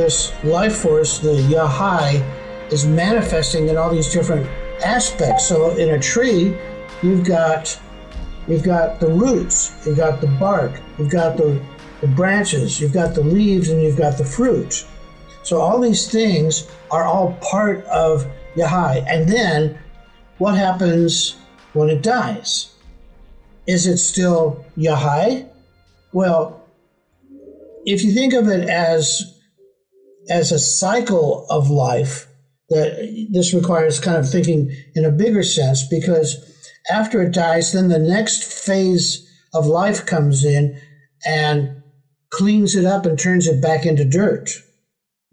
this life force, the Yahai, is manifesting in all these different aspects. So in a tree, you've got the roots, you've got the bark, you've got the branches, you've got the leaves, and you've got the fruit. So all these things are all part of Yahai. And then what happens when it dies? Is it still Yahai? Well, if you think of it as a cycle of life, that this requires kind of thinking in a bigger sense, because after it dies, then the next phase of life comes in and cleans it up and turns it back into dirt,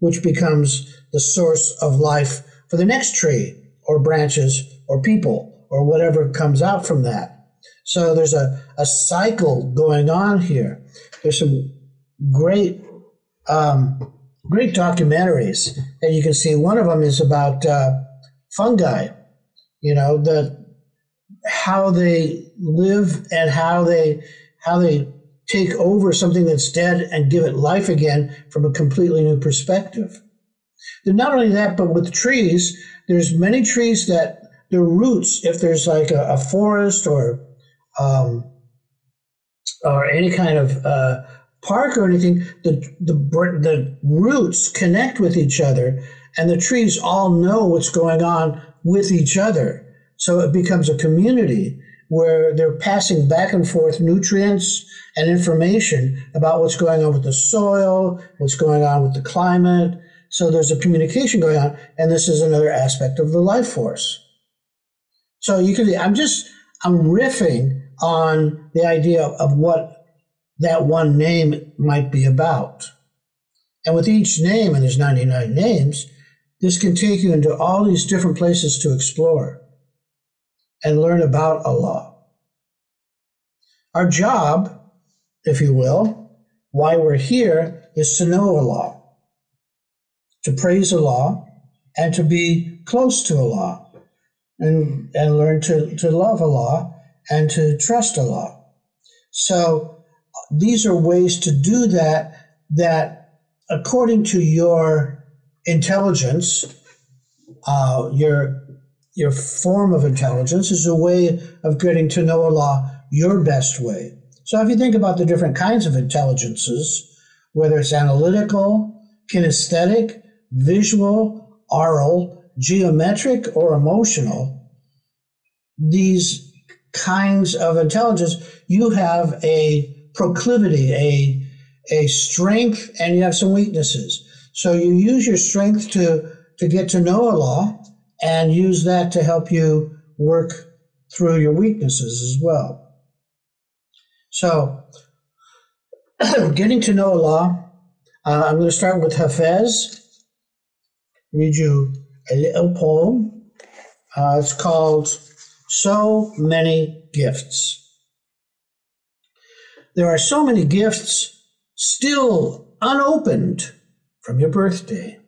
which becomes the source of life for the next tree or branches or people or whatever comes out from that. So there's a cycle going on here. There's some great documentaries that you can see. One of them is about fungi, how they live and how they take over something that's dead and give it life again from a completely new perspective. And not only that, but with trees, there's many trees that their roots, if there's like a forest or any kind of park or anything, the roots connect with each other, and the trees all know what's going on with each other. So it becomes a community where they're passing back and forth nutrients and information about what's going on with the soil, what's going on with the climate. So there's a communication going on, and this is another aspect of the life force. So you can, I'm riffing on the idea of what that one name might be about. And with each name, and there's 99 names, this can take you into all these different places to explore and learn about Allah. Our job, if you will, why we're here, is to know Allah, to praise Allah, and to be close to Allah, and learn to love Allah and to trust Allah. So these are ways to do that according to your intelligence, your form of intelligence is a way of getting to know Allah your best way. So if you think about the different kinds of intelligences, whether it's analytical, kinesthetic, visual, aural, geometric, or emotional, these kinds of intelligence, you have a proclivity, a strength, and you have some weaknesses. So you use your strength to get to know Allah, and use that to help you work through your weaknesses as well. So, getting to know Allah, I'm going to start with Hafez, read you a little poem. It's called So Many Gifts. There are so many gifts still unopened from your birthday.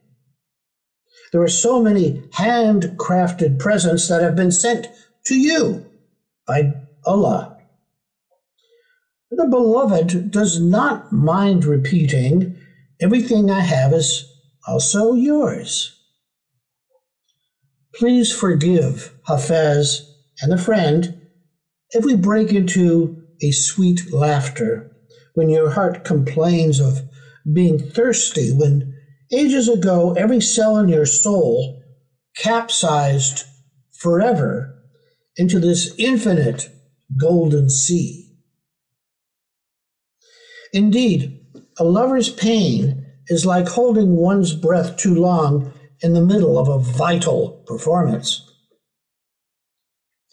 There are so many handcrafted presents that have been sent to you by Allah. The beloved does not mind repeating, everything I have is also yours. Please forgive Hafez and the friend if we break into a sweet laughter when your heart complains of being thirsty, when ages ago, every cell in your soul capsized forever into this infinite golden sea. Indeed, a lover's pain is like holding one's breath too long in the middle of a vital performance,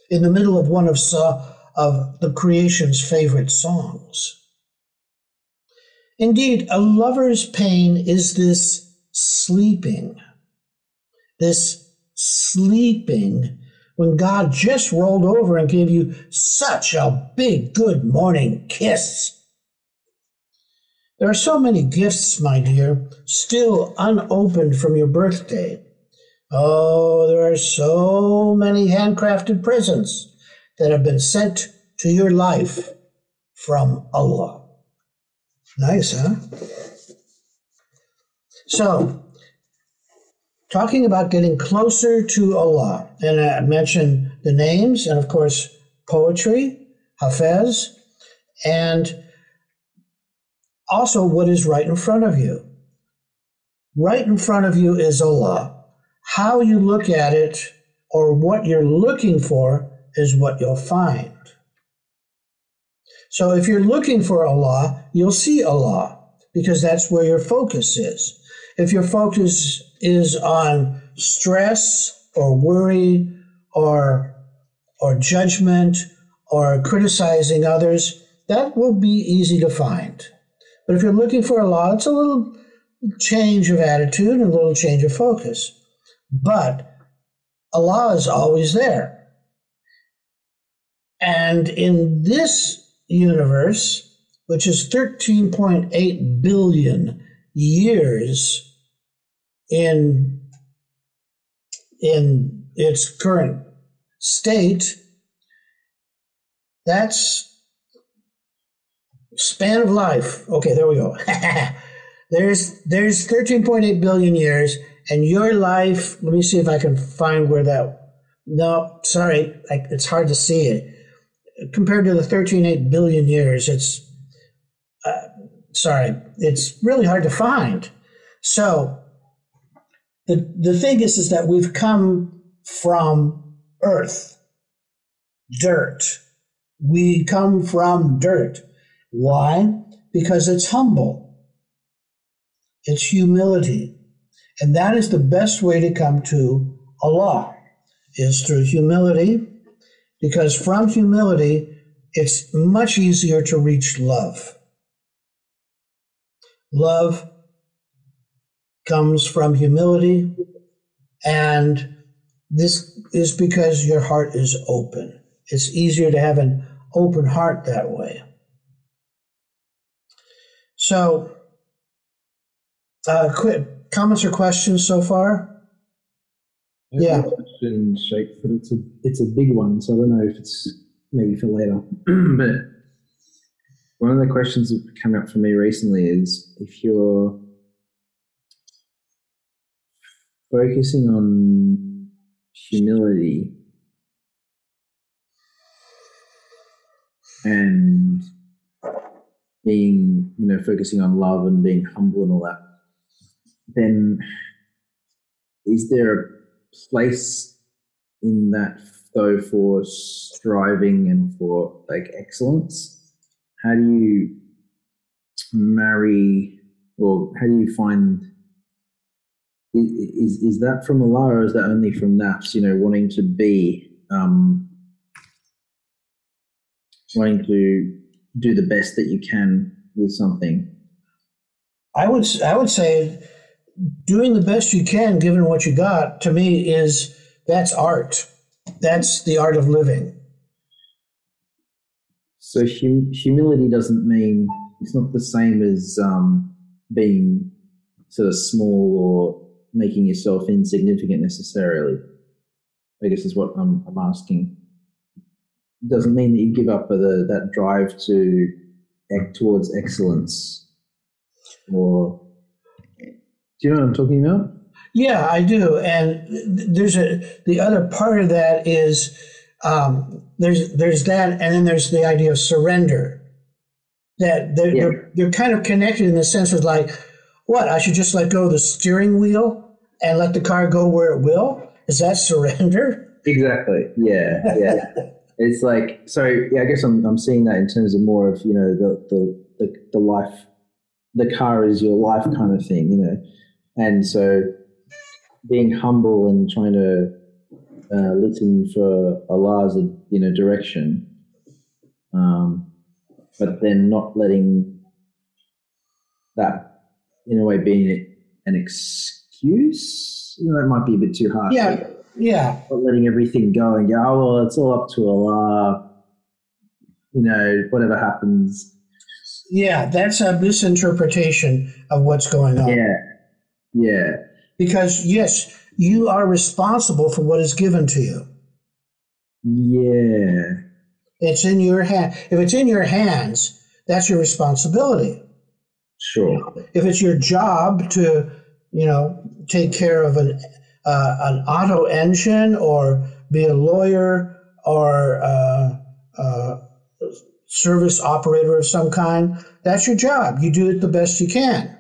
in the middle of one of the creation's favorite songs. Indeed, a lover's pain is this sleeping, when God just rolled over and gave you such a big good morning kiss. There are so many gifts, my dear, still unopened from your birthday. Oh, there are so many handcrafted presents that have been sent to your life from Allah. Nice, huh? So, talking about getting closer to Allah, and I mentioned the names and, of course, poetry, Hafez, and also what is right in front of you. Right in front of you is Allah. How you look at it or what you're looking for is what you'll find. So if you're looking for Allah, you'll see Allah because that's where your focus is. If your focus is on stress or worry or judgment or criticizing others, that will be easy to find. But if you're looking for Allah, it's a little change of attitude and a little change of focus. But Allah is always there. And in this universe, which is 13.8 billion years in its current state, that's span of life. Okay, there we go. There's 13.8 billion years, and your life, let me see if I can find where that, no, sorry, it's hard to see it. Compared to the 13.8 billion years, it's really hard to find. So the thing is that we've come from earth, dirt. We come from dirt. Why? Because it's humble. It's humility. And that is the best way to come to Allah, is through humility, because from humility, it's much easier to reach love. Love comes from humility, and this is because your heart is open. It's easier to have an open heart that way. So, comments or questions so far? Yeah. Question, Sheikh, but it's a big one, so I don't know if it's maybe for later. But one of the questions that come up for me recently is if you're focusing on humility and being, focusing on love and being humble and all that, then is there a place in that, though, for striving and for, excellence? How do you marry, or how do you find, is that from Allah, or is that only from nafs, wanting to be, wanting to do the best that you can with something? I would say doing the best you can, given what you got, to me that's art. That's the art of living. So humility doesn't mean, it's not the same as being sort of small or making yourself insignificant necessarily. I guess is what I'm asking. It doesn't mean that you give up that drive to act towards excellence. Or do you know what I'm talking about? Yeah, I do. And there's the other part of that is there's that, and then there's the idea of surrender. That they're kind of connected in the sense of I should just let go of the steering wheel and let the car go where it will? Is that surrender? Exactly. Yeah. It's I guess I'm seeing that in terms of more of the life. The car is your life kind of thing, and so being humble and trying to listen for Allah's direction, but then not letting that in a way being an excuse. That might be a bit too harsh. Yeah. Not letting everything go and go. Oh, well, it's all up to Allah. Whatever happens. Yeah, that's a misinterpretation of what's going on. Yeah. Because, yes, you are responsible for what is given to you. Yeah. It's in your hand. If it's in your hands, that's your responsibility. Sure. If it's your job to take care of an auto engine or be a lawyer or service operator of some kind. That's your job. You do it the best you can.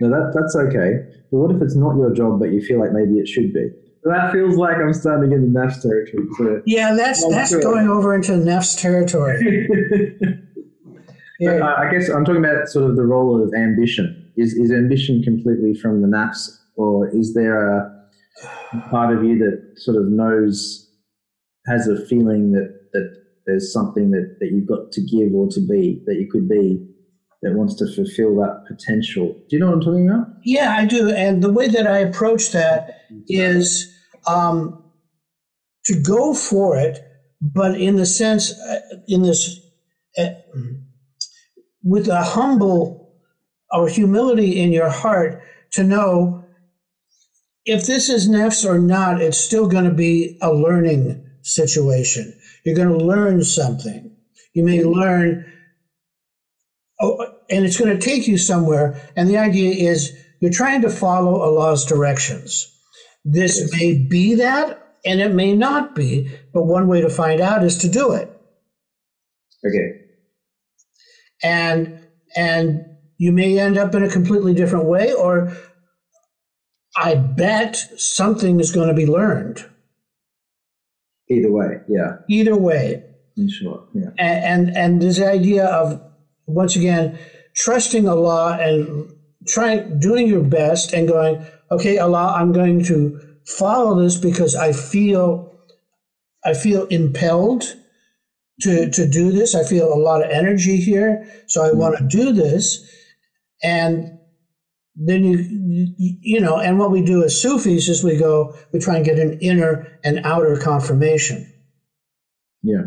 No, that's okay. But what if it's not your job, but you feel like maybe it should be? That feels like I'm starting to get into NAF's territory. So yeah, that's going over into NAF's territory. Yeah. I guess I'm talking about sort of the role of ambition. Is ambition completely from the NAF's, or is there a part of you that sort of knows, has a feeling that there's something that you've got to give or to be, that you could be, that wants to fulfill that potential? Do you know what I'm talking about? Yeah, I do. And the way that I approach that is to go for it, but in the sense, with a humble or humility in your heart to know if this is NAF's or not, it's still going to be a learning situation. You're going to learn something. You may learn... Oh, and it's going to take you somewhere. And the idea is you're trying to follow Allah's directions. This may be that, and it may not be. But one way to find out is to do it. Okay. And you may end up in a completely different way, or I bet something is going to be learned. Either way, yeah. Either way. Sure, yeah. And this idea of, once again, trusting Allah and doing your best and going, okay, Allah, I'm going to follow this because I feel impelled to do this. I feel a lot of energy here, so I want to do this. And then and what we do as Sufis is we try and get an inner and outer confirmation. Yeah.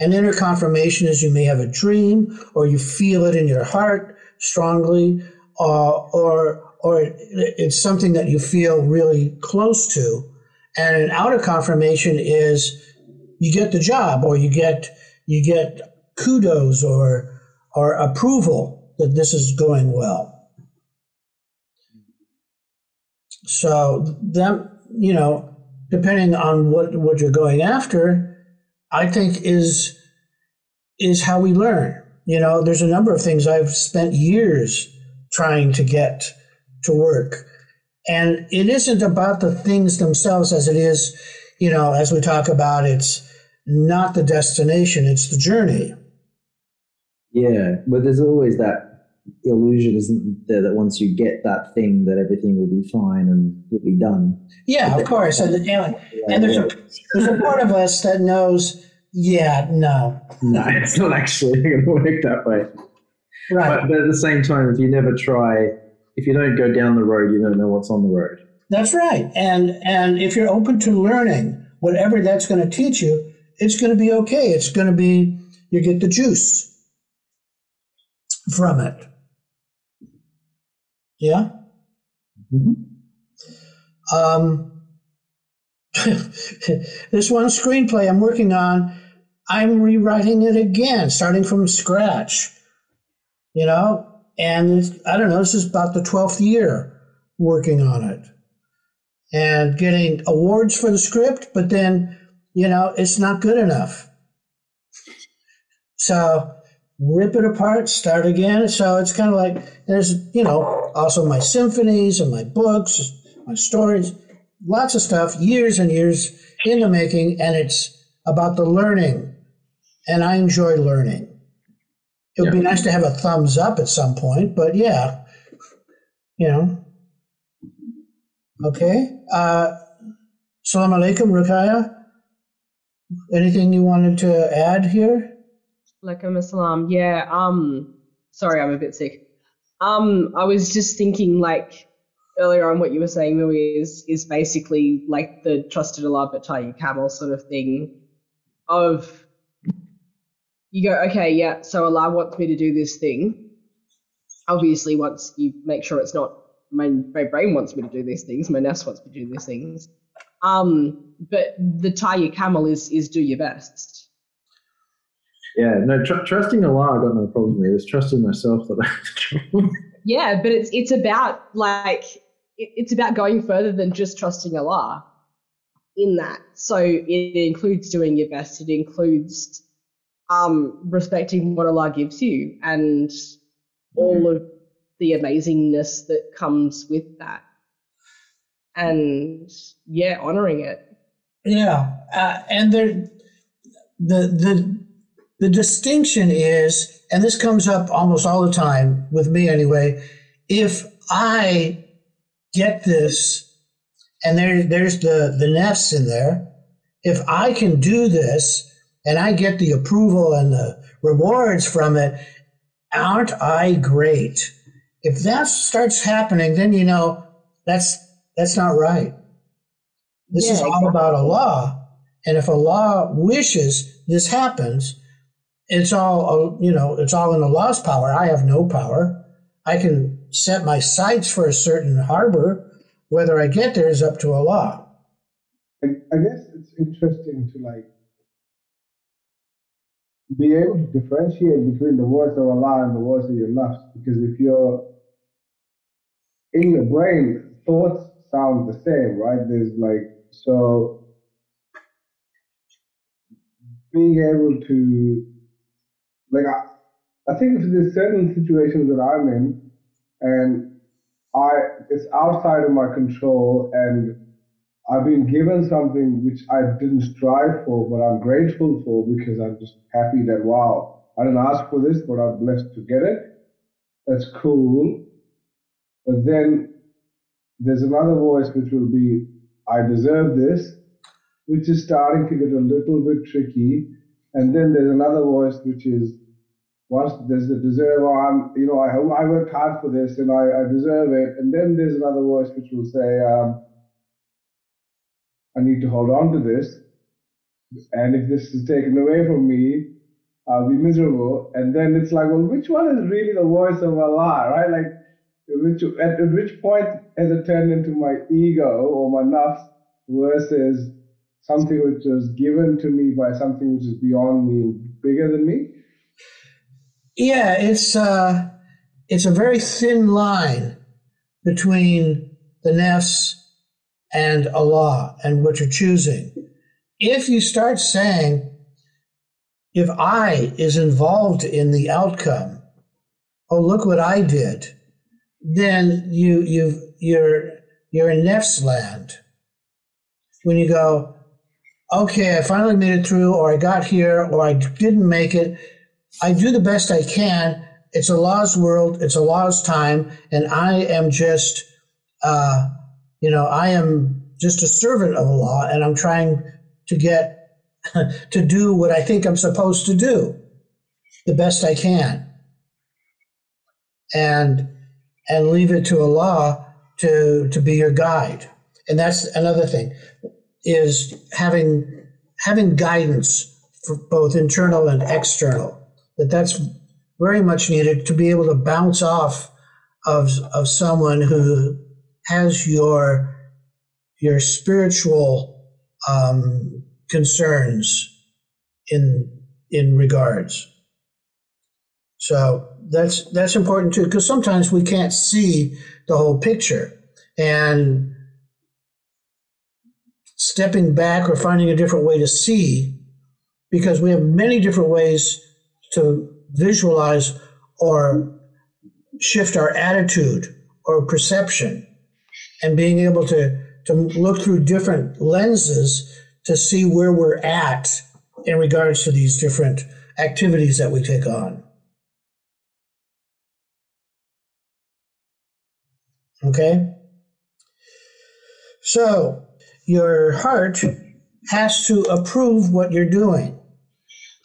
And inner confirmation is you may have a dream, or you feel it in your heart strongly, or it's something that you feel really close to. And an outer confirmation is you get the job, or you get kudos or approval that this is going well. So that, depending on what you're going after, I think is how we learn. There's a number of things I've spent years trying to get to work. And it isn't about the things themselves as it is, as we talk about, it's not the destination, it's the journey. Yeah, but there's always that illusion, isn't there, that once you get that thing that everything will be fine and will be done. Yeah, of course. And there's a part of us that knows, no, it's not actually going to work that way. Right. But at the same time, if you don't go down the road, you don't know what's on the road. That's right. And if you're open to learning, whatever that's going to teach you, it's going to be okay. It's going to be, you get the juice from it. Yeah. Mm-hmm. This one screenplay I'm working on, I'm rewriting it again, starting from scratch. And I don't know, this is about the 12th year working on it and getting awards for the script, but then, it's not good enough. So rip it apart, start again. So it's kind of like there's, also my symphonies and my books, my stories. Lots of stuff, years and years in the making, and it's about the learning. And I enjoy learning. It would be nice to have a thumbs up at some point, but Okay. Salaam alaikum, Ruqayya. Anything you wanted to add here? Alaikum assalam. Yeah. Sorry, I'm a bit sick. I was just thinking, earlier on, what you were saying, Louis, is basically like the trusted Allah but tie your camel sort of thing. Of you go, okay, yeah, so Allah wants me to do this thing. Obviously, once you make sure it's not my brain wants me to do these things, my nafs wants me to do these things. But the tie your camel is do your best. Yeah, no, trusting Allah, I got no problem with. It's trusting myself that I have trouble. Yeah, but it's about it's about going further than just trusting Allah in that. So it includes doing your best. It includes respecting what Allah gives you and all of the amazingness that comes with that. And yeah, honoring it. Yeah. And the distinction is, and this comes up almost all the time with me anyway, if I get this, and there's the nafs in there, if I can do this and I get the approval and the rewards from it, aren't I great? If that starts happening, then you know that's not right. This is all about Allah. And if Allah wishes this happens, it's all, you know, it's all in Allah's power. I have no power. I can set my sights for a certain harbor. Whether I get there is up to Allah. I guess it's interesting to like be able to differentiate between the words of Allah and the words of your nafs, because if you're in your brain, thoughts sound the same, right? There's like, so being able to, like, I think if there's certain situations that I'm in and it's outside of my control and I've been given something which I didn't strive for, but I'm grateful for because I'm just happy that, wow, I didn't ask for this, but I'm blessed to get it. That's cool. But then there's another voice which will be, I deserve this, which is starting to get a little bit tricky. And then there's another voice which is, once there's the deserve, I worked hard for this and I deserve it. And then there's another voice which will say, I need to hold on to this, and if this is taken away from me, I'll be miserable. And then it's like, well, which one is really the voice of Allah, right? Like, at which point has it turned into my ego or my nafs versus something which was given to me by something which is beyond me and bigger than me? Yeah, it's a very thin line between the nafs and Allah and what you're choosing. If you start saying, if I is involved in the outcome, oh, look what I did, then you're in nafs land. When you go, okay, I finally made it through, or I got here, or I didn't make it, I do the best I can, it's Allah's world, it's Allah's time, and I am just I am just a servant of Allah, and I'm trying to get to do what I think I'm supposed to do the best I can. And leave it to Allah to be your guide. And that's another thing, is having guidance for both internal and external. That's very much needed to be able to bounce off of someone who has your spiritual concerns in regards. So that's important too, because sometimes we can't see the whole picture, and stepping back or finding a different way to see, because we have many different ways to visualize or shift our attitude or perception. And being able to look through different lenses to see where we're at in regards to these different activities that we take on. Okay? So your heart has to approve what you're doing.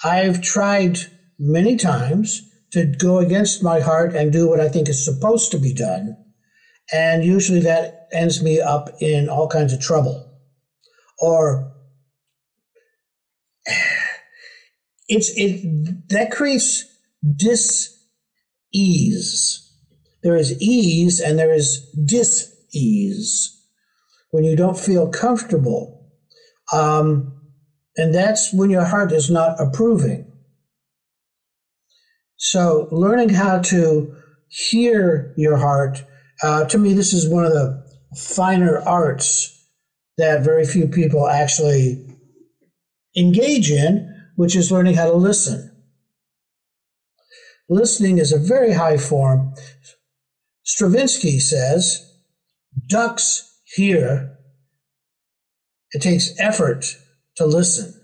I've tried many times to go against my heart and do what I think is supposed to be done. And usually that ends me up in all kinds of trouble. Or that creates dis-ease. There is ease and there is dis-ease when you don't feel comfortable. And that's when your heart is not approving. So learning how to hear your heart, to me, this is one of the finer arts that very few people actually engage in, which is learning how to listen. Listening is a very high form. Stravinsky says, ducks hear. It takes effort to listen.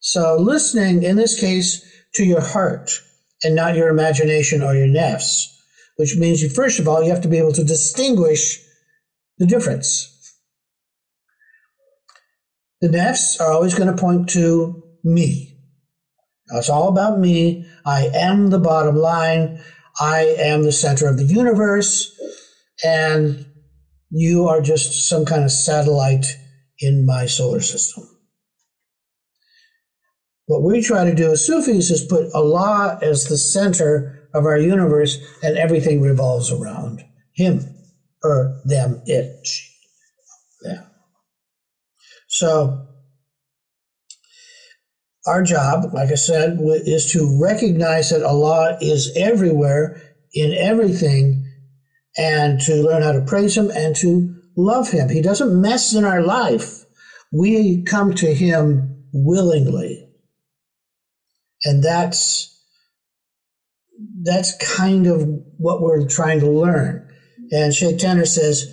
So listening, in this case, to your heart and not your imagination or your nafs, which means, you, first of all, you have to be able to distinguish the difference. The nafs are always going to point to me. Now, it's all about me. I am the bottom line. I am the center of the universe. And you are just some kind of satellite in my solar system. What we try to do as Sufis is put Allah as the center of our universe, and everything revolves around him, or them, it, she, them. So our job, like I said, is to recognize that Allah is everywhere, in everything, and to learn how to praise him and to love him. He doesn't mess in our life. We come to him willingly. And that's kind of what we're trying to learn. And Sheikh Tanner says,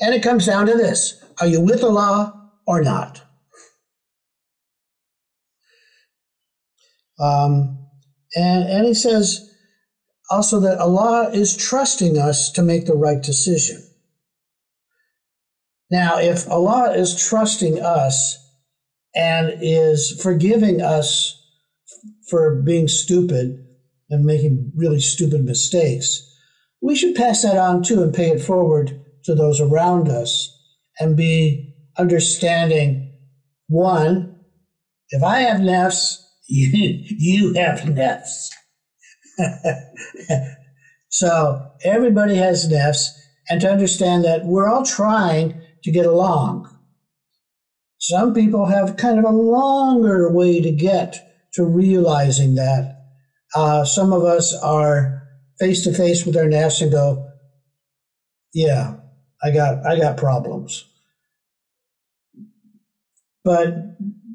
and it comes down to this: are you with Allah or not? And he says also that Allah is trusting us to make the right decision. Now, if Allah is trusting us and is forgiving us for being stupid and making really stupid mistakes, we should pass that on too and pay it forward to those around us and be understanding. One, if I have nafs, you have nafs. So everybody has nafs, and to understand that we're all trying to get along. Some people have kind of a longer way to get to realizing that. Some of us are face to face with our nafs and go, yeah, I got problems. But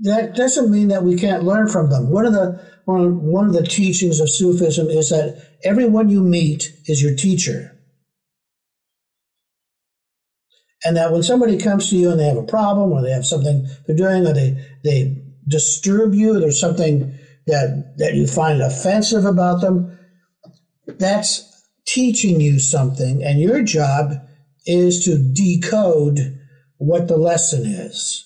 that doesn't mean that we can't learn from them. One of the teachings of Sufism is that everyone you meet is your teacher. And that when somebody comes to you and they have a problem, or they have something they're doing, or they disturb you, there's something that you find offensive about them, that's teaching you something, and your job is to decode what the lesson is.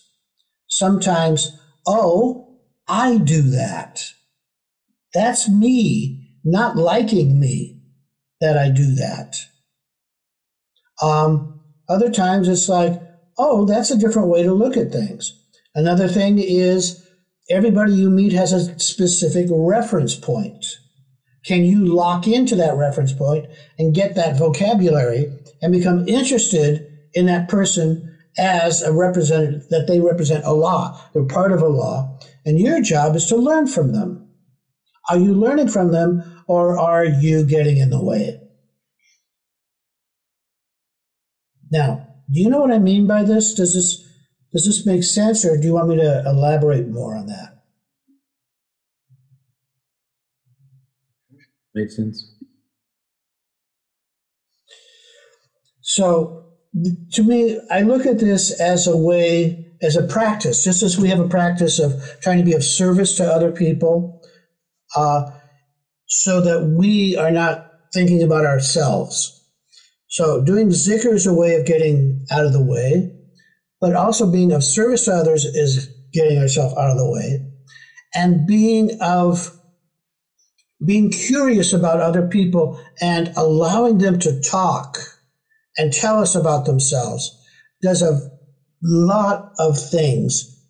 Sometimes, oh, I do that. That's me not liking me that I do that. Other times it's like, oh, that's a different way to look at things. Another thing is, everybody you meet has a specific reference point. Can you lock into that reference point and get that vocabulary and become interested in that person as a representative, that they represent Allah, they're part of Allah, and your job is to learn from them. Are you learning from them, or are you getting in the way? Now, do you know what I mean by this? Does this make sense, or do you want me to elaborate more on that? Makes sense. So, to me, I look at this as a way, as a practice, just as we have a practice of trying to be of service to other people, so that we are not thinking about ourselves. So, doing zikr is a way of getting out of the way, but also being of service to others is getting ourselves out of the way, and being curious about other people and allowing them to talk and tell us about themselves does a lot of things,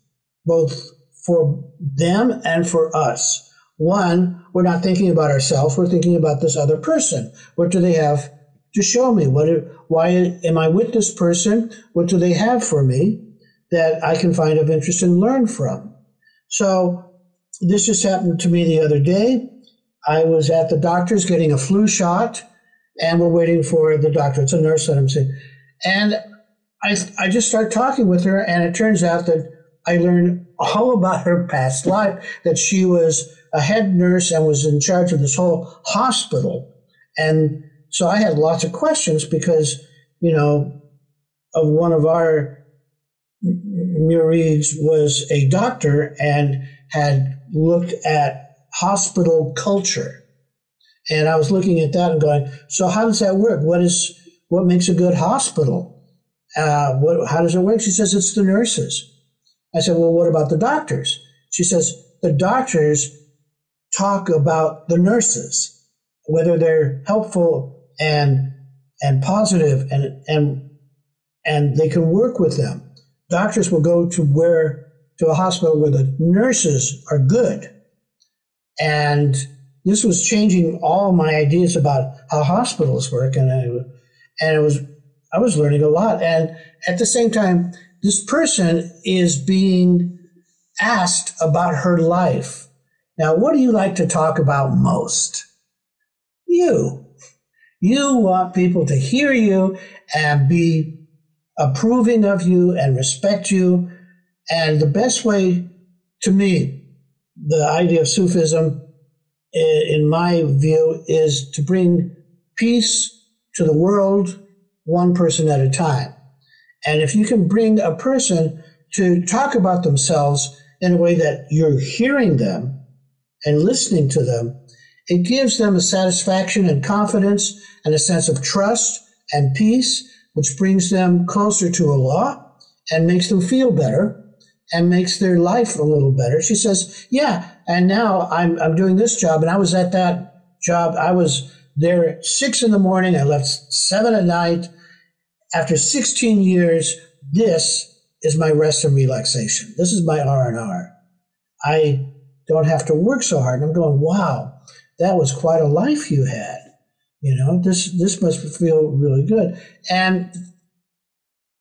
both for them and for us. One, we're not thinking about ourselves, we're thinking about this other person. What do they have to show me? Why am I with this person? What do they have for me that I can find of interest and learn from? So this just happened to me the other day. I was at the doctor's getting a flu shot, and we're waiting for the doctor. It's a nurse that I'm seeing. And I just start talking with her, and it turns out that I learned all about her past life, that she was a head nurse and was in charge of this whole hospital. And so I had lots of questions because, you know, of one of our murids was a doctor and had looked at hospital culture. And I was looking at that and going, so how does that work? What makes a good hospital? How does it work? She says, it's the nurses. I said, well, what about the doctors? She says, the doctors talk about the nurses, whether they're helpful and positive and they can work with them. Doctors will go to a hospital where the nurses are good. And this was changing all my ideas about how hospitals work. I was learning a lot. And at the same time, this person is being asked about her life. Now, what do you like to talk about most? You. You want people to hear you and be approving of you and respect you. And the best way, to me, the idea of Sufism, in my view, is to bring peace to the world one person at a time. And if you can bring a person to talk about themselves in a way that you're hearing them and listening to them, it gives them a satisfaction and confidence and a sense of trust and peace, which brings them closer to Allah and makes them feel better and makes their life a little better. She says, yeah, and now I'm doing this job, and I was at that job. I was there at 6 a.m. I left 7 p.m. After 16 years, this is my rest and relaxation. This is my R&R. I don't have to work so hard. And I'm going, wow, that was quite a life you had. You know, this must feel really good. And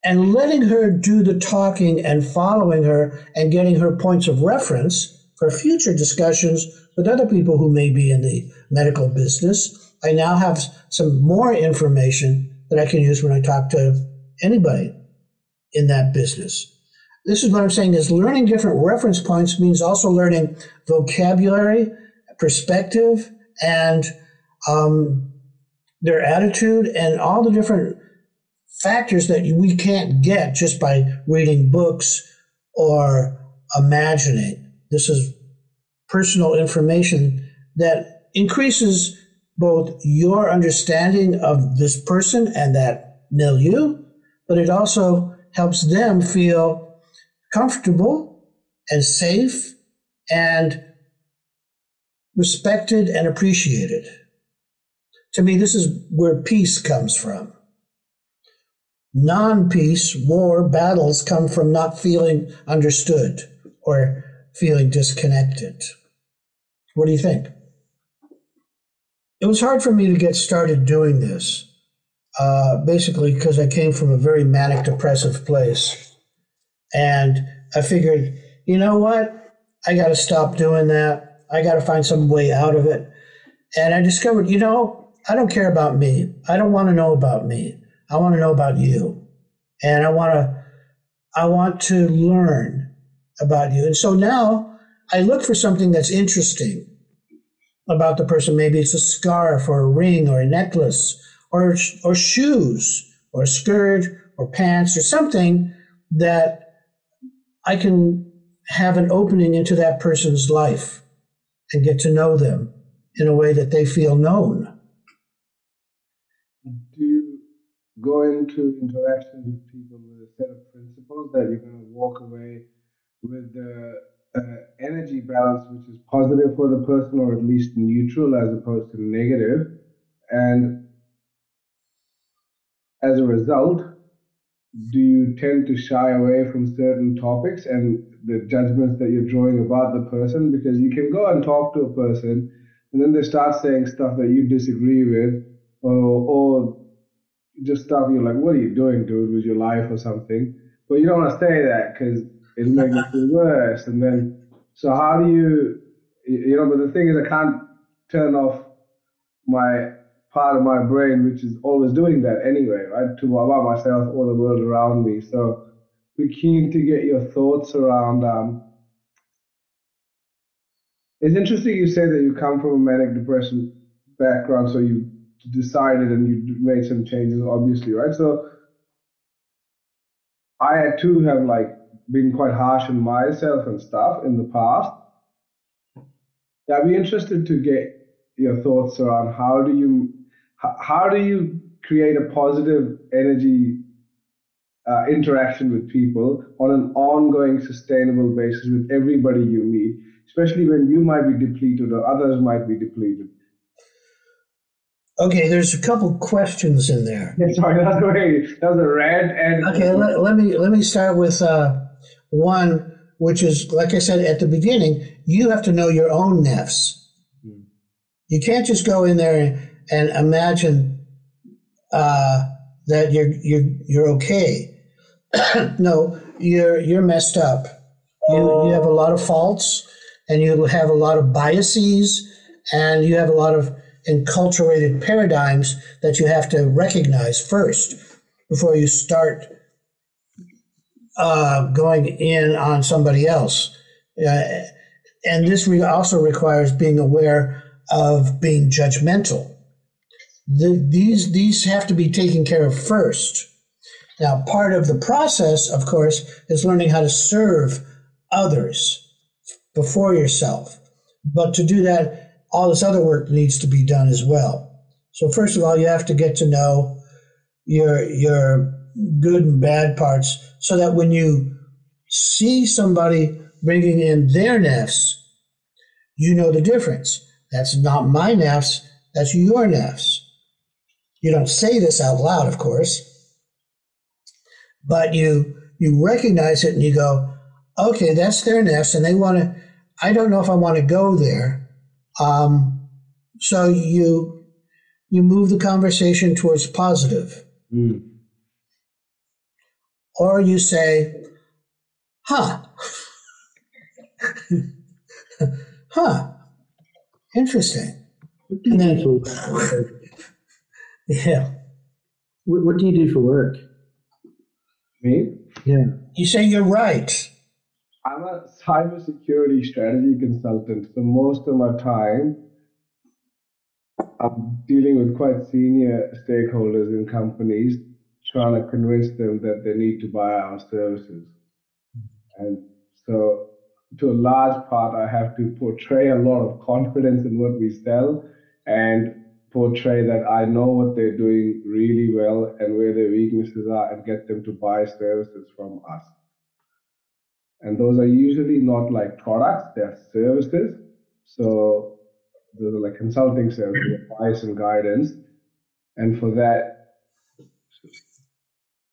letting her do the talking and following her and getting her points of reference for future discussions with other people who may be in the medical business. I now have some more information that I can use when I talk to anybody in that business. This is what I'm saying is learning different reference points means also learning vocabulary, perspective, and their attitude and all the different factors that we can't get just by reading books or imagining. This is personal information that increases both your understanding of this person and that milieu, but it also helps them feel comfortable and safe and respected and appreciated. To me, this is where peace comes from. Non-peace, war, battles come from not feeling understood or feeling disconnected. What do you think? It was hard for me to get started doing this, basically because I came from a very manic, depressive place. And I figured, you know what? I got to stop doing that. I got to find some way out of it. And I discovered, you know, I don't care about me. I don't want to know about me. I want to know about you. And I want to learn about you. And so now I look for something that's interesting about the person. Maybe it's a scarf or a ring or a necklace or shoes or a skirt or pants or something that I can have an opening into that person's life and get to know them in a way that they feel known. Do you go into interactions with people with a set of principles that you're going to walk away with the energy balance, which is positive for the person, or at least neutral as opposed to negative, and as a result, do you tend to shy away from certain topics and the judgments that you're drawing about the person? Because you can go and talk to a person, and then they start saying stuff that you disagree with, or just stuff you're like, "What are you doing, dude, with your life?" or something. But you don't want to say that because it'll make it feel worse. And then, so how do you, but the thing is I can't turn off my part of my brain which is always doing that anyway, right? To about myself or the world around me. So we're keen to get your thoughts around. It's interesting you say that you come from a manic depression background, so you decided and you made some changes, obviously, right? So I too have been quite harsh on myself and stuff in the past. I'd be interested to get your thoughts around how do you create a positive energy interaction with people on an ongoing, sustainable basis with everybody you meet, especially when you might be depleted or others might be depleted. Okay, there's a couple questions in there. Yeah, sorry, that was a rant. And okay, let me start with one. Which is, like I said at the beginning, you have to know your own nafs. Mm. You can't just go in there and imagine that you're okay. No, you're messed up. You have a lot of faults, and you have a lot of biases, and you have a lot of enculturated paradigms that you have to recognize first before you start going in on somebody else. And this also requires being aware of being judgmental. These have to be taken care of first. Now, part of the process, of course, is learning how to serve others before yourself. But to do that, all this other work needs to be done as well. So first of all, you have to get to know your good and bad parts, so that when you see somebody bringing in their nafs, you know the difference. That's not my nafs, that's your nafs. You don't say this out loud, of course, but you recognize it and you go, okay, that's their nafs, and they want to, I don't know if I want to go there. So you move the conversation towards positive. Mm. Or you say, interesting. What do you do for work? Yeah. What do you do for work? Me? Yeah. You say you're right. I'm a cybersecurity strategy consultant, so most of my time I'm dealing with quite senior stakeholders in companies, trying to convince them that they need to buy our services. And so to a large part, I have to portray a lot of confidence in what we sell and portray that I know what they're doing really well and where their weaknesses are and get them to buy services from us. And those are usually not products, they're services. So those are consulting services, advice and guidance. And for that,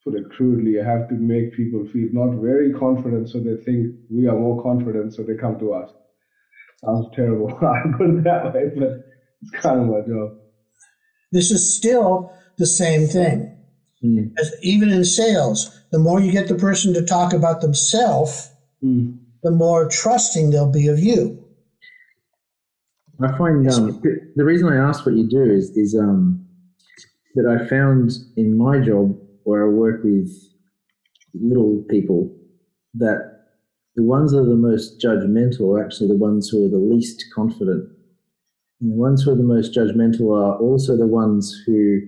put it crudely, you have to make people feel not very confident so they think we are more confident so they come to us. Sounds terrible. I put it that way, but it's kind of my job. This is still the same thing. Mm. Even in sales, the more you get the person to talk about themselves, the more trusting they'll be of you. I find the reason I asked what you do is that I found in my job, where I work with little people, that the ones that are the most judgmental are actually the ones who are the least confident. And the ones who are the most judgmental are also the ones who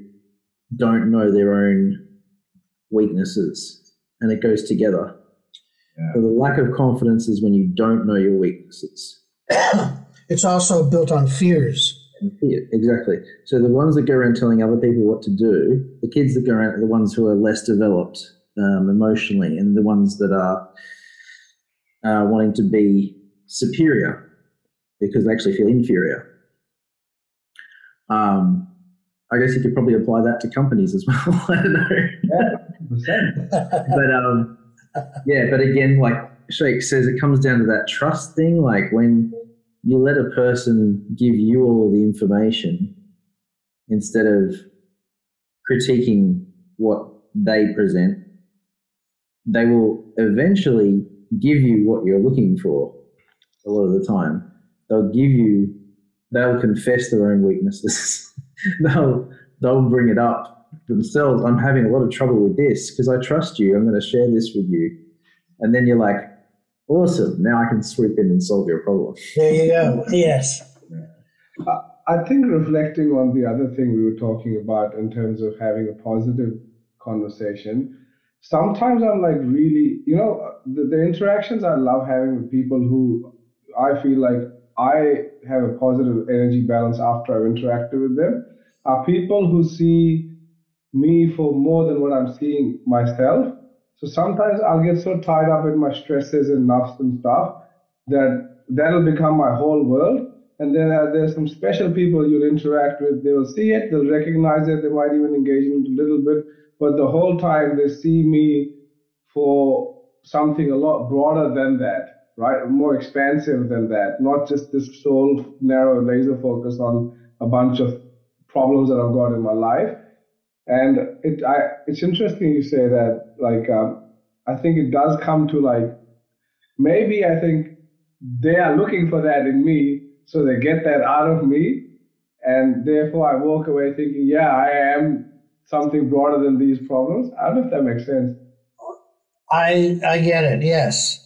don't know their own weaknesses, and it goes together. Yeah. So the lack of confidence is when you don't know your weaknesses. It's also built on fears. Exactly. So the ones that go around telling other people what to do, the kids that go around are the ones who are less developed emotionally, and the ones that are wanting to be superior because they actually feel inferior. I guess you could probably apply that to companies as well. I don't know. Yeah, but again, like Sheikh says, it comes down to that trust thing. Like when you let a person give you all the information instead of critiquing what they present, they will eventually give you what you're looking for a lot of the time. They'll confess their own weaknesses. They'll bring it up themselves. I'm having a lot of trouble with this because I trust you. I'm going to share this with you. And then you're like, awesome. Now I can swoop in and solve your problem. There you go. Yes. I think reflecting on the other thing we were talking about in terms of having a positive conversation, sometimes I'm like really, the interactions I love having with people who I feel like I have a positive energy balance after I've interacted with them are people who see me for more than what I'm seeing myself. So sometimes I'll get so tied up in my stresses and nafs and stuff that'll become my whole world. And then there's some special people you'll interact with. They'll see it, they'll recognize it, they might even engage in it a little bit. But the whole time they see me for something a lot broader than that, right? More expansive than that, not just this sole, narrow, laser focus on a bunch of problems that I've got in my life. And it's interesting you say that, I think it does come to maybe I think they are looking for that in me, so they get that out of me, and therefore I walk away thinking, yeah, I am something broader than these problems. I don't know if that makes sense. I get it, yes.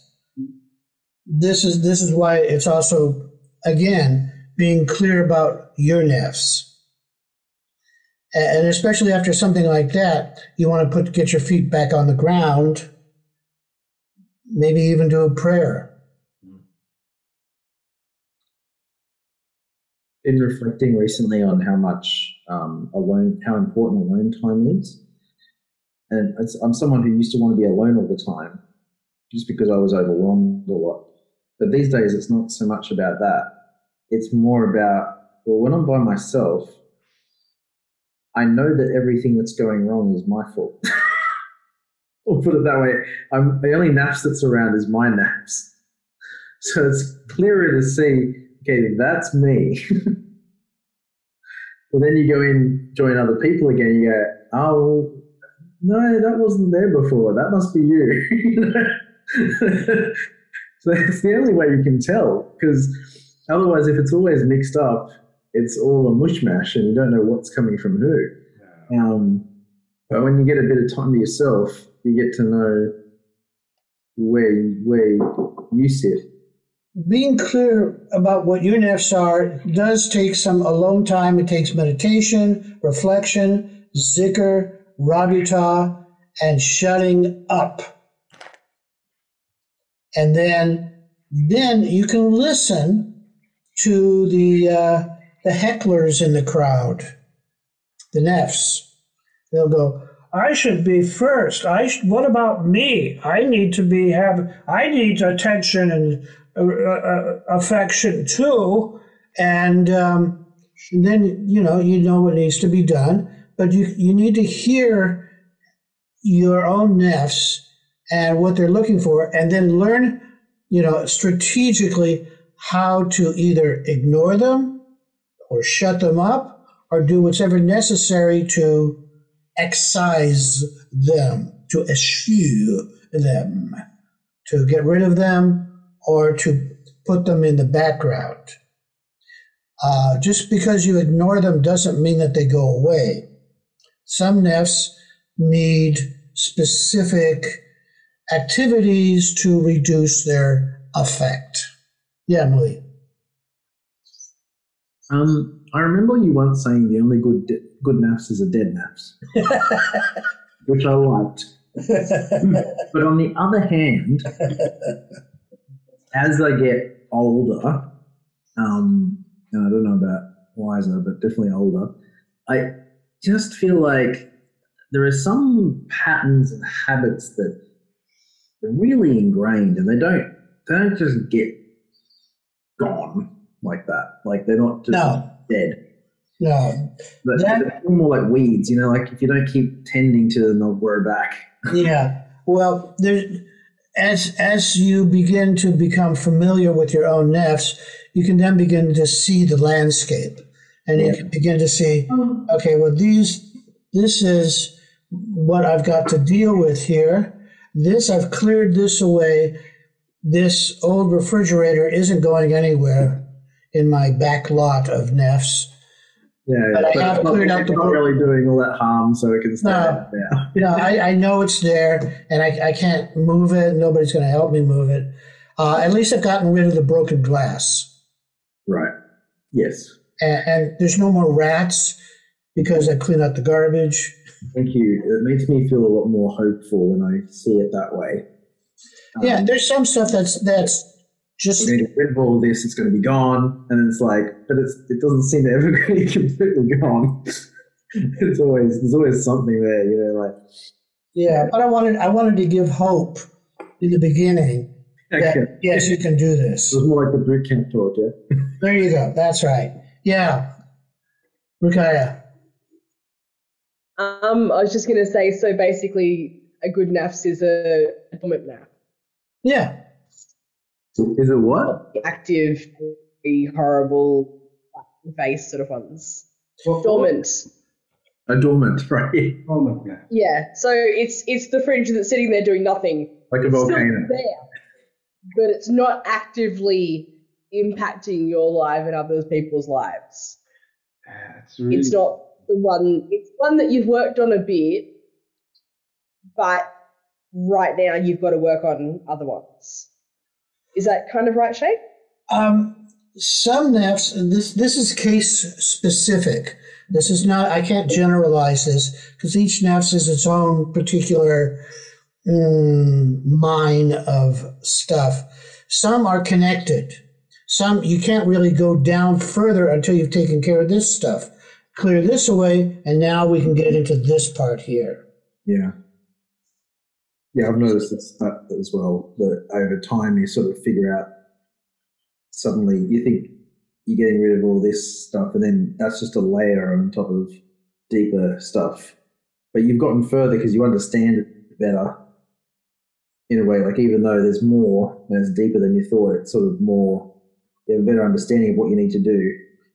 This is why it's also, again, being clear about your nafs. And especially after something like that, you want to get your feet back on the ground, maybe even do a prayer. Been reflecting recently on how much how important alone time is. And I'm someone who used to want to be alone all the time just because I was overwhelmed a lot. But these days it's not so much about that. It's more about, when I'm by myself, I know that everything that's going wrong is my fault. I'll put it that way. The only naps that's around is my naps. So it's clearer to see, okay, that's me. But then you go in, join other people again, you go, oh, no, that wasn't there before. That must be you. So it's the only way you can tell, because otherwise if it's always mixed up, it's all a mushmash and you don't know what's coming from who. Yeah. But when you get a bit of time to yourself, you get to know where you sit. Being clear about what your nafs are does take some alone time. It takes meditation, reflection, zikr, rabita, and shutting up. And then you can listen to the hecklers in the crowd, the nefs. They'll go, I should be first. What about me? I need attention and affection too. And then, you know what needs to be done. But you need to hear your own nefs and what they're looking for, and then learn, strategically how to either ignore them or shut them up, or do whatever necessary to excise them, to eschew them, to get rid of them, or to put them in the background. Just because you ignore them doesn't mean that they go away. Some nefs need specific activities to reduce their affect. Yeah, Emily. I remember you once saying the only good nafs is a dead nafs, which I liked. But on the other hand, as I get older, and I don't know about wiser, but definitely older, I just feel like there are some patterns and habits that are really ingrained, and they don't just get gone like that. Like, they're not just dead. No. But they're more like weeds, if you don't keep tending to them, they'll grow back. Yeah. Well, as you begin to become familiar with your own nafs, you can then begin to see the landscape. And you can begin to see, okay, well, this is what I've got to deal with here. This, I've cleared this away. This old refrigerator isn't going anywhere in my back lot of nefs. But it's not really doing all that harm, so it can stay up there. I know it's there, and I can't move it. Nobody's going to help me move it. At least I've gotten rid of the broken glass. Right. Yes. And there's no more rats because I clean out the garbage. Thank you. It makes me feel a lot more hopeful when I see it that way. There's some stuff that's just... Get rid of all this, it's going to be gone. And it's like, but it doesn't seem to ever be completely gone. There's always something there, But I wanted to give hope in the beginning. That, yes, you can do this. It was more like the boot camp talk, yeah? There you go. That's right. Yeah. Rukaya. I was just going to say, so basically a good nafs is a dormant nap. Yeah. Is it what? Active, horrible, base sort of ones. What? Dormant. A dormant, right? Dormant nap. Yeah. So it's the fridge that's sitting there doing nothing. Like a volcano. It's but it's not actively impacting your life and other people's lives. It's not the one, it's one that you've worked on a bit, but right now you've got to work on other ones. Is that kind of right, Sheikh? Some nafs, this is case specific. This is not, I can't generalize this because each nafs is its own particular mine of stuff. Some are connected. Some you can't really go down further until you've taken care of this stuff. Clear this away, and now we can get into this part here. Yeah. Yeah, I've noticed that as well, that over time you sort of figure out suddenly you think you're getting rid of all this stuff, and then that's just a layer on top of deeper stuff. But you've gotten further because you understand it better. In a way, like even though there's more and it's deeper than you thought, it's sort of more, you have a better understanding of what you need to do.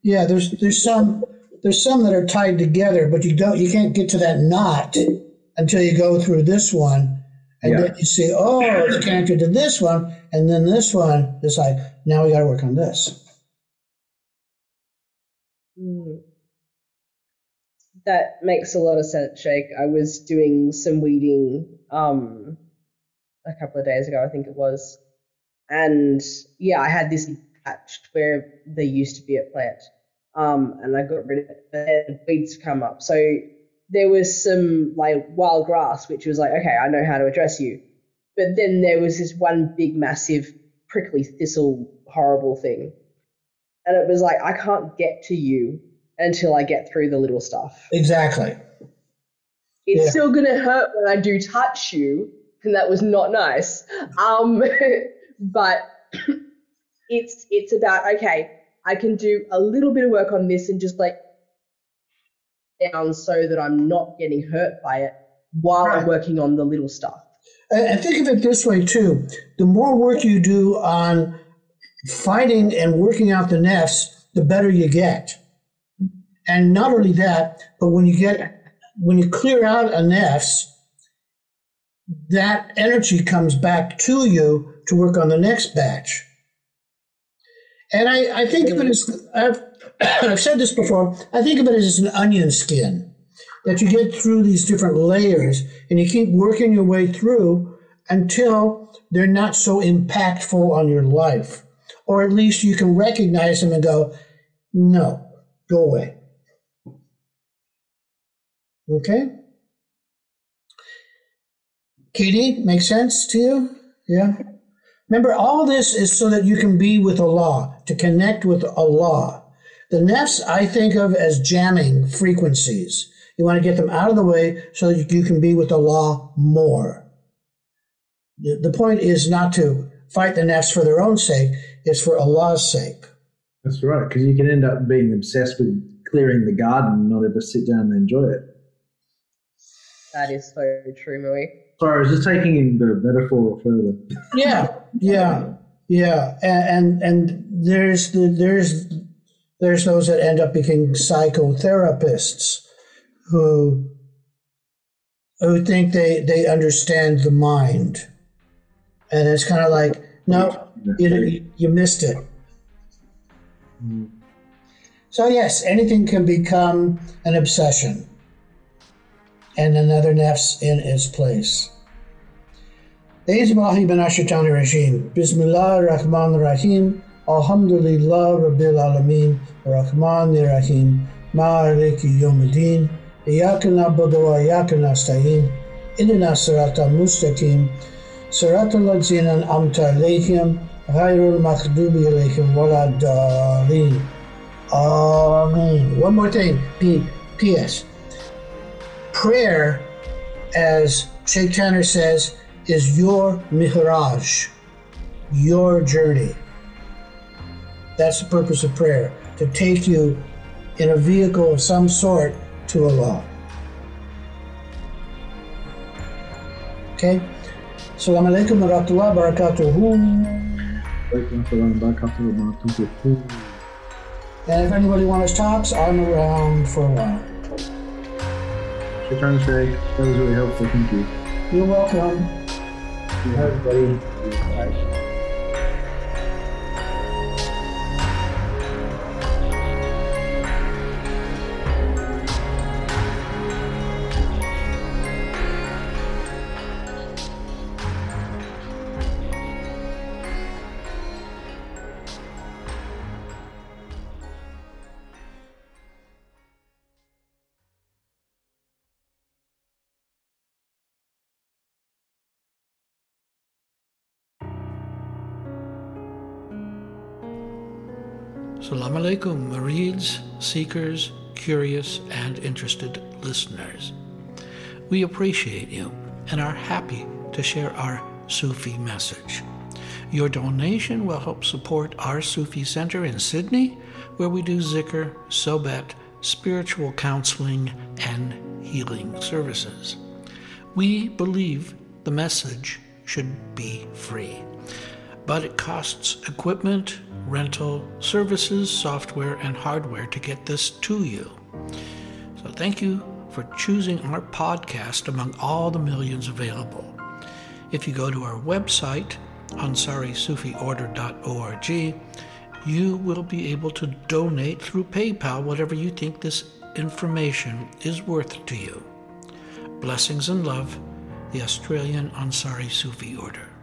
Yeah, there's some that are tied together, but you can't get to that knot until you go through this one, and then you see, oh, it's connected to this one, and then this one. It's like, now we got to work on this. That makes a lot of sense, Sheikh. I was doing some weeding. A couple of days ago, I think it was. And I had this patch where there used to be a plant. And I got rid of it and weeds come up. So there was some like wild grass, which was like, okay, I know how to address you. But then there was this one big, massive, prickly thistle, horrible thing. And it was like, I can't get to you until I get through the little stuff. Exactly. It's still going to hurt when I do touch you. And that was not nice. But it's about, okay, I can do a little bit of work on this and just like down so that I'm not getting hurt by it while I'm working on the little stuff. And think of it this way too. The more work you do on fighting and working out the nafs, the better you get. And not only that, but when you clear out a nafs, that energy comes back to you to work on the next batch. And I think of it as, I've said this before, I think of it as an onion skin, that you get through these different layers and you keep working your way through until they're not so impactful on your life. Or at least you can recognize them and go, no, go away. Okay? Katie, make sense to you? Yeah. Remember, all this is so that you can be with Allah, to connect with Allah. The nafs I think of as jamming frequencies. You want to get them out of the way so that you can be with Allah more. The point is not to fight the nafs for their own sake, it's for Allah's sake. That's right, because you can end up being obsessed with clearing the garden and not ever sit down and enjoy it. That is so true, Mui. Sorry, I was just taking in the metaphor further. Yeah. And there's those that end up becoming psychotherapists who think they understand the mind, and it's kind of like, no, you missed it. So yes, anything can become an obsession and another nafs in its place. The Intibahi bin Ashitani regime, Bismillah Rahman Rahim, Alhamdulillah Rabbil Alameen, Rahman Rahim, Ma'ariki Yomidin, Iyakana Badawa Yakana Stayin, Idina Sarata Mustaqim, Saratul Zinan Amta Lehim, Ghairul Makhdubi Lehim Wala Dareen. Amen. One more thing, P.S. Prayer, as Sheikh Tanner says, is your mihraj, your journey. That's the purpose of prayer, to take you in a vehicle of some sort to Allah. Okay? Assalamu alaikum wa rahmatullahi wa barakatuhu. Alaikum salam wa rahmatullahi wa barakatuhu. And if anybody wants tops, I'm around for a while. Sheikh Tanner Sheikh, that was really helpful, thank you. You're welcome. Hi everybody. Bye. Assalamu alaikum, Marids, seekers, curious, and interested listeners. We appreciate you and are happy to share our Sufi message. Your donation will help support our Sufi Center in Sydney, where we do zikr, sobat, spiritual counseling, and healing services. We believe the message should be free, but it costs equipment, rental, services, software, and hardware to get this to you. So thank you for choosing our podcast among all the millions available. If you go to our website, AnsariSufiOrder.org, you will be able to donate through PayPal whatever you think this information is worth to you. Blessings and love, the Australian Ansari Sufi Order.